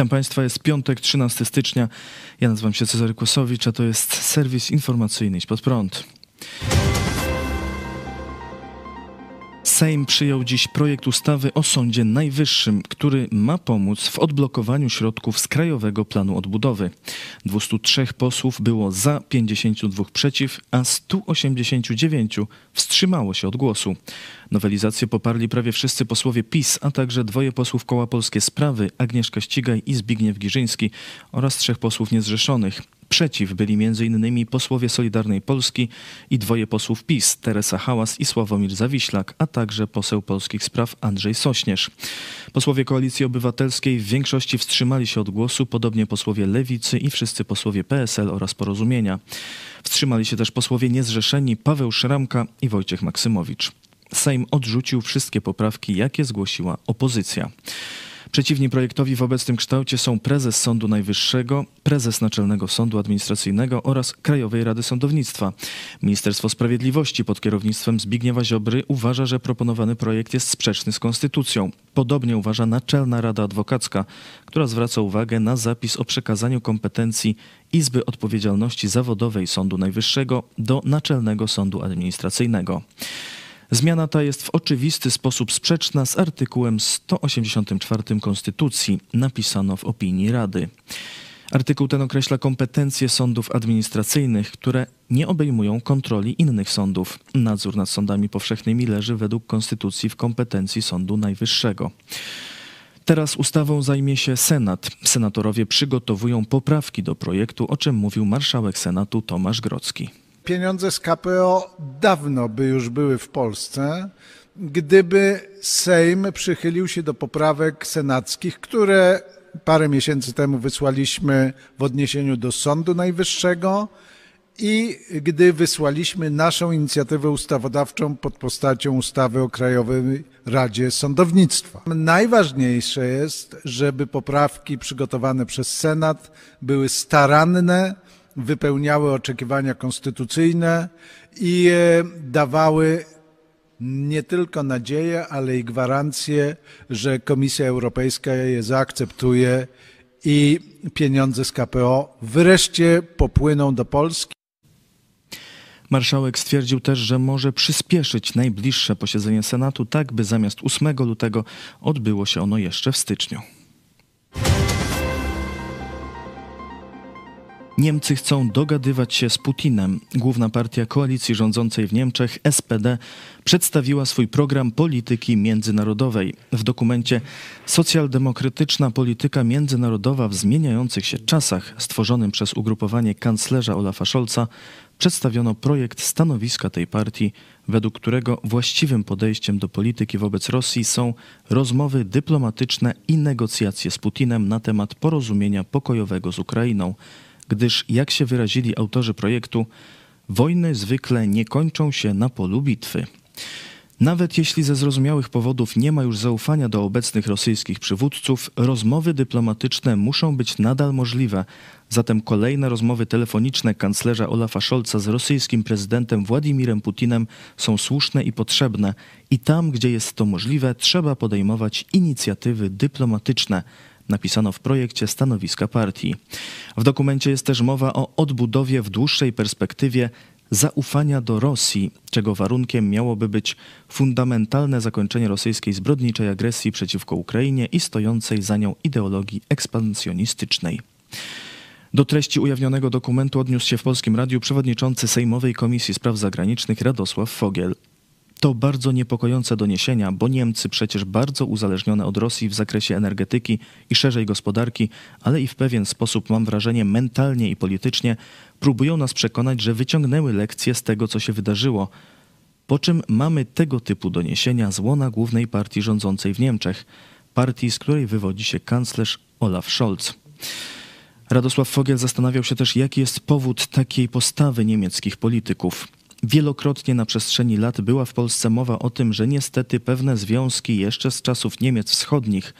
Witam Państwa, jest piątek, 13 stycznia. Ja nazywam się Cezary Kłosowicz, a to jest serwis informacyjny Idź Pod Prąd. Sejm przyjął dziś projekt ustawy o Sądzie Najwyższym, który ma pomóc w odblokowaniu środków z Krajowego Planu Odbudowy. 203 posłów było za, 52 przeciw, a 189 wstrzymało się od głosu. Nowelizację poparli prawie wszyscy posłowie PiS, a także dwoje posłów Koła Polskie Sprawy, Agnieszka Ścigaj i Zbigniew Giżyński oraz trzech posłów niezrzeszonych. Przeciw byli m.in. posłowie Solidarnej Polski i dwoje posłów PiS, Teresa Hałas i Sławomir Zawiślak, a także poseł Polskich Spraw Andrzej Sośnierz. Posłowie Koalicji Obywatelskiej w większości wstrzymali się od głosu, podobnie posłowie Lewicy i wszyscy posłowie PSL oraz Porozumienia. Wstrzymali się też posłowie niezrzeszeni Paweł Szramka i Wojciech Maksymowicz. Sejm odrzucił wszystkie poprawki, jakie zgłosiła opozycja. Przeciwni projektowi w obecnym kształcie są prezes Sądu Najwyższego, prezes Naczelnego Sądu Administracyjnego oraz Krajowej Rady Sądownictwa. Ministerstwo Sprawiedliwości pod kierownictwem Zbigniewa Ziobry uważa, że proponowany projekt jest sprzeczny z konstytucją. Podobnie uważa Naczelna Rada Adwokacka, która zwraca uwagę na zapis o przekazaniu kompetencji Izby Odpowiedzialności Zawodowej Sądu Najwyższego do Naczelnego Sądu Administracyjnego. Zmiana ta jest w oczywisty sposób sprzeczna z artykułem 184 Konstytucji, napisano w opinii Rady. Artykuł ten określa kompetencje sądów administracyjnych, które nie obejmują kontroli innych sądów. Nadzór nad sądami powszechnymi leży według Konstytucji w kompetencji Sądu Najwyższego. Teraz ustawą zajmie się Senat. Senatorowie przygotowują poprawki do projektu, o czym mówił marszałek Senatu Tomasz Grodzki. Pieniądze z KPO dawno by już były w Polsce, gdyby Sejm przychylił się do poprawek senackich, które parę miesięcy temu wysłaliśmy w odniesieniu do Sądu Najwyższego i gdy wysłaliśmy naszą inicjatywę ustawodawczą pod postacią ustawy o Krajowej Radzie Sądownictwa. Najważniejsze jest, żeby poprawki przygotowane przez Senat były staranne, wypełniały oczekiwania konstytucyjne i dawały nie tylko nadzieję, ale i gwarancję, że Komisja Europejska je zaakceptuje i pieniądze z KPO wreszcie popłyną do Polski. Marszałek stwierdził też, że może przyspieszyć najbliższe posiedzenie Senatu, tak by zamiast 8 lutego odbyło się ono jeszcze w styczniu. Niemcy chcą dogadywać się z Putinem. Główna partia koalicji rządzącej w Niemczech, SPD, przedstawiła swój program polityki międzynarodowej. W dokumencie Socjaldemokratyczna polityka międzynarodowa w zmieniających się czasach, stworzonym przez ugrupowanie kanclerza Olafa Scholza, przedstawiono projekt stanowiska tej partii, według którego właściwym podejściem do polityki wobec Rosji są rozmowy dyplomatyczne i negocjacje z Putinem na temat porozumienia pokojowego z Ukrainą. Gdyż, jak się wyrazili autorzy projektu, wojny zwykle nie kończą się na polu bitwy. Nawet jeśli ze zrozumiałych powodów nie ma już zaufania do obecnych rosyjskich przywódców, rozmowy dyplomatyczne muszą być nadal możliwe. Zatem kolejne rozmowy telefoniczne kanclerza Olafa Scholza z rosyjskim prezydentem Władimirem Putinem są słuszne i potrzebne. I tam, gdzie jest to możliwe, trzeba podejmować inicjatywy dyplomatyczne, napisano w projekcie stanowiska partii. W dokumencie jest też mowa o odbudowie w dłuższej perspektywie zaufania do Rosji, czego warunkiem miałoby być fundamentalne zakończenie rosyjskiej zbrodniczej agresji przeciwko Ukrainie i stojącej za nią ideologii ekspansjonistycznej. Do treści ujawnionego dokumentu odniósł się w Polskim Radiu przewodniczący Sejmowej Komisji Spraw Zagranicznych Radosław Fogiel. To bardzo niepokojące doniesienia, bo Niemcy przecież bardzo uzależnione od Rosji w zakresie energetyki i szerzej gospodarki, ale i w pewien sposób, mam wrażenie, mentalnie i politycznie próbują nas przekonać, że wyciągnęły lekcje z tego, co się wydarzyło. Po czym mamy tego typu doniesienia z łona głównej partii rządzącej w Niemczech, partii, z której wywodzi się kanclerz Olaf Scholz. Radosław Fogiel zastanawiał się też, jaki jest powód takiej postawy niemieckich polityków. Wielokrotnie na przestrzeni lat była w Polsce mowa o tym, że niestety pewne związki jeszcze z czasów Niemiec Wschodnich,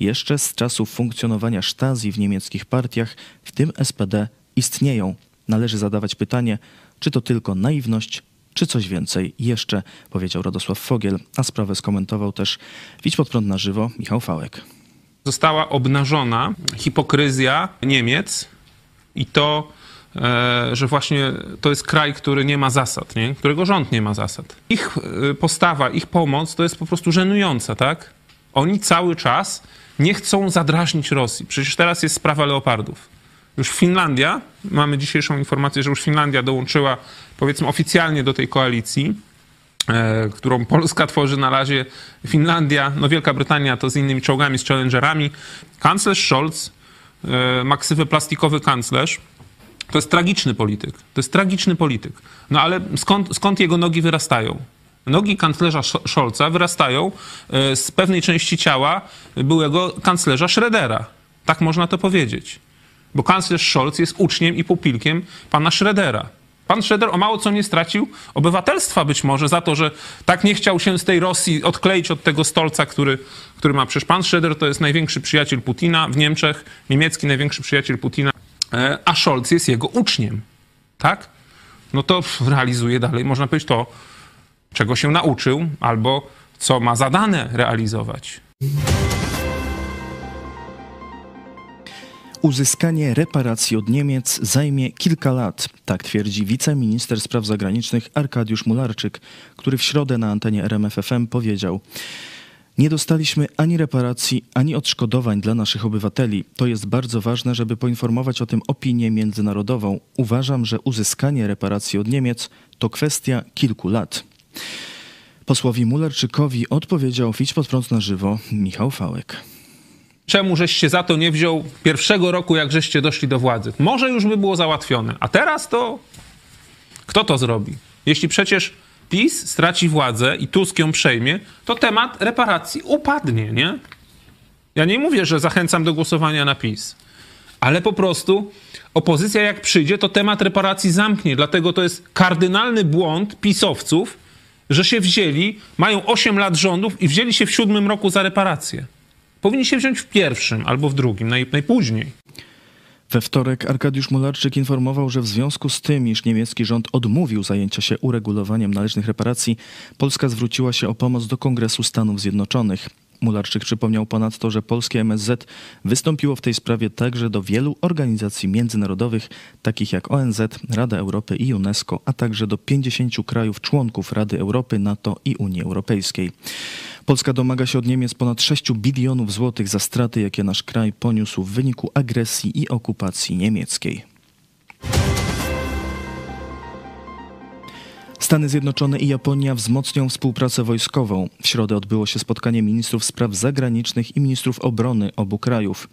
jeszcze z czasów funkcjonowania Stasi w niemieckich partiach, w tym SPD, istnieją. Należy zadawać pytanie, czy to tylko naiwność, czy coś więcej jeszcze, powiedział Radosław Fogiel, a sprawę skomentował też Idź Pod Prąd na żywo Michał Fałek. została obnażona hipokryzja Niemiec i to, że właśnie to jest kraj, który nie ma zasad, nie? Którego rząd nie ma zasad. Ich postawa, ich pomoc to jest po prostu żenująca, tak? Oni cały czas nie chcą zadrażnić Rosji. Przecież teraz jest sprawa leopardów. Już Finlandia, mamy dzisiejszą informację, że już Finlandia dołączyła, powiedzmy, oficjalnie do tej koalicji, którą Polska tworzy na razie. Finlandia, no Wielka Brytania to z innymi czołgami, z Challengerami. Kanclerz Scholz ma ksywę plastikowy kanclerz. To jest tragiczny polityk. To jest tragiczny polityk. No ale skąd jego nogi wyrastają? Nogi kanclerza Scholza wyrastają z pewnej części ciała byłego kanclerza Schrödera. Tak można to powiedzieć. Bo kanclerz Scholz jest uczniem i pupilkiem pana Schrödera. Pan Schröder o mało co nie stracił obywatelstwa być może za to, że tak nie chciał się z tej Rosji odkleić od tego stolca, który ma. Przecież pan Schröder to jest największy przyjaciel Putina w Niemczech, niemiecki największy przyjaciel Putina, a Scholz jest jego uczniem, tak? No to realizuje dalej, można powiedzieć, to, czego się nauczył albo co ma zadane realizować. Uzyskanie reparacji od Niemiec zajmie kilka lat, tak twierdzi wiceminister spraw zagranicznych Arkadiusz Mularczyk, który w środę na antenie RMF FM powiedział: nie dostaliśmy ani reparacji, ani odszkodowań dla naszych obywateli. To jest bardzo ważne, żeby poinformować o tym opinię międzynarodową. Uważam, że uzyskanie reparacji od Niemiec to kwestia kilku lat. Posłowi Mularczykowi odpowiedział w Idź pod prąd na żywo Michał Fałek. Czemu żeś się za to nie wziął pierwszego roku, jak żeście doszli do władzy? Może już by było załatwione. A teraz to kto to zrobi? Jeśli przecież PiS straci władzę i Tusk ją przejmie, to temat reparacji upadnie, nie? Ja nie mówię, że zachęcam do głosowania na PiS, ale po prostu opozycja jak przyjdzie, to temat reparacji zamknie. Dlatego to jest kardynalny błąd pisowców, że się wzięli, mają 8 lat rządów i wzięli się w 7 roku za reparację. Powinni się wziąć w 1. albo w 2, najpóźniej. We wtorek Arkadiusz Mularczyk informował, że w związku z tym, iż niemiecki rząd odmówił zajęcia się uregulowaniem należnych reparacji, Polska zwróciła się o pomoc do Kongresu Stanów Zjednoczonych. Mularczyk przypomniał ponadto, że polskie MSZ wystąpiło w tej sprawie także do wielu organizacji międzynarodowych, takich jak ONZ, Rada Europy i UNESCO, a także do 50 krajów członków Rady Europy, NATO i Unii Europejskiej. Polska domaga się od Niemiec ponad 6 bilionów złotych za straty, jakie nasz kraj poniósł w wyniku agresji i okupacji niemieckiej. Stany Zjednoczone i Japonia wzmocnią współpracę wojskową. W środę odbyło się spotkanie ministrów spraw zagranicznych i ministrów obrony obu krajów.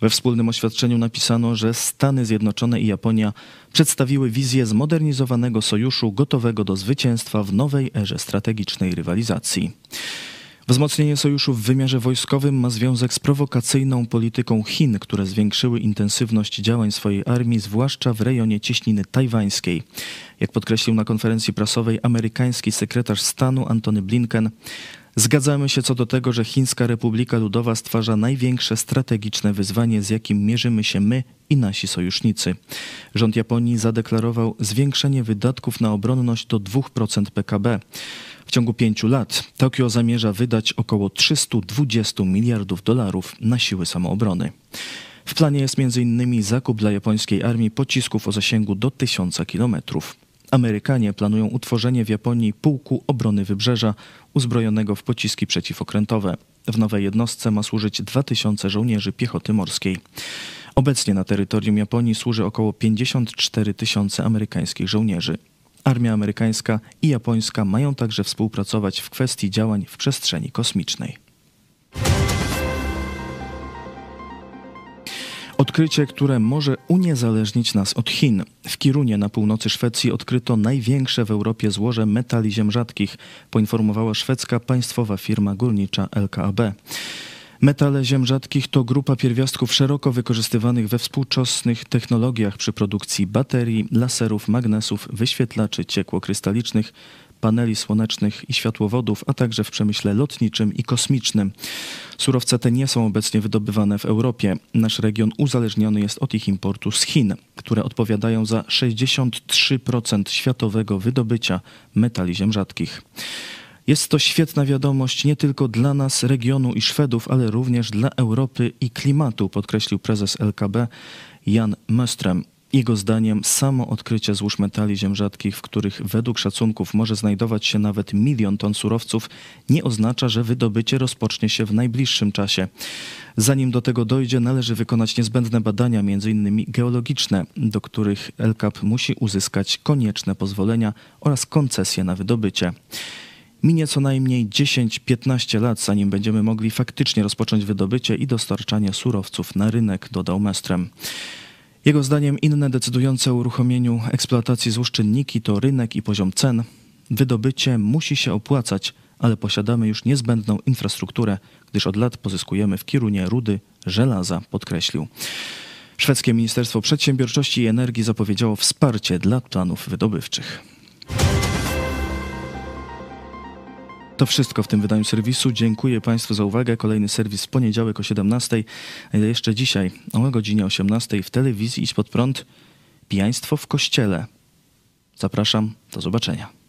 We wspólnym oświadczeniu napisano, że Stany Zjednoczone i Japonia przedstawiły wizję zmodernizowanego sojuszu gotowego do zwycięstwa w nowej erze strategicznej rywalizacji. Wzmocnienie sojuszu w wymiarze wojskowym ma związek z prowokacyjną polityką Chin, które zwiększyły intensywność działań swojej armii, zwłaszcza w rejonie cieśniny tajwańskiej. Jak podkreślił na konferencji prasowej amerykański sekretarz stanu Antony Blinken, zgadzamy się co do tego, że Chińska Republika Ludowa stwarza największe strategiczne wyzwanie, z jakim mierzymy się my i nasi sojusznicy. Rząd Japonii zadeklarował zwiększenie wydatków na obronność do 2% PKB. W ciągu 5 lat Tokio zamierza wydać około 320 miliardów dolarów na siły samoobrony. W planie jest m.in. zakup dla japońskiej armii pocisków o zasięgu do 1000 kilometrów. Amerykanie planują utworzenie w Japonii pułku obrony wybrzeża uzbrojonego w pociski przeciwokrętowe. W nowej jednostce ma służyć 2000 żołnierzy piechoty morskiej. Obecnie na terytorium Japonii służy około 54 000 amerykańskich żołnierzy. Armia amerykańska i japońska mają także współpracować w kwestii działań w przestrzeni kosmicznej. Odkrycie, które może uniezależnić nas od Chin. W Kirunie na północy Szwecji odkryto największe w Europie złoże metali ziem rzadkich, poinformowała szwedzka państwowa firma górnicza LKAB. Metale ziem rzadkich to grupa pierwiastków szeroko wykorzystywanych we współczesnych technologiach przy produkcji baterii, laserów, magnesów, wyświetlaczy ciekłokrystalicznych, paneli słonecznych i światłowodów, a także w przemyśle lotniczym i kosmicznym. Surowce te nie są obecnie wydobywane w Europie. Nasz region uzależniony jest od ich importu z Chin, które odpowiadają za 63% światowego wydobycia metali ziem rzadkich. Jest to świetna wiadomość nie tylko dla nas, regionu i Szwedów, ale również dla Europy i klimatu, podkreślił prezes LKB Jan Moström. Jego zdaniem samo odkrycie złóż metali ziem rzadkich, w których według szacunków może znajdować się nawet 1 000 000 ton surowców, nie oznacza, że wydobycie rozpocznie się w najbliższym czasie. Zanim do tego dojdzie, należy wykonać niezbędne badania, m.in. geologiczne, do których LKAB musi uzyskać konieczne pozwolenia oraz koncesje na wydobycie. Minie co najmniej 10-15 lat, zanim będziemy mogli faktycznie rozpocząć wydobycie i dostarczanie surowców na rynek, dodał Moström. Jego zdaniem inne decydujące o uruchomieniu eksploatacji złóż czynniki to rynek i poziom cen. Wydobycie musi się opłacać, ale posiadamy już niezbędną infrastrukturę, gdyż od lat pozyskujemy w Kirunie rudy żelaza, podkreślił. Szwedzkie Ministerstwo Przedsiębiorczości i Energii zapowiedziało wsparcie dla planów wydobywczych. To wszystko w tym wydaniu serwisu. Dziękuję Państwu za uwagę. Kolejny serwis w poniedziałek o 17:00. Jeszcze dzisiaj o godzinie 18:00 w telewizji Idź Pod Prąd. Pijaństwo w kościele. Zapraszam. Do zobaczenia.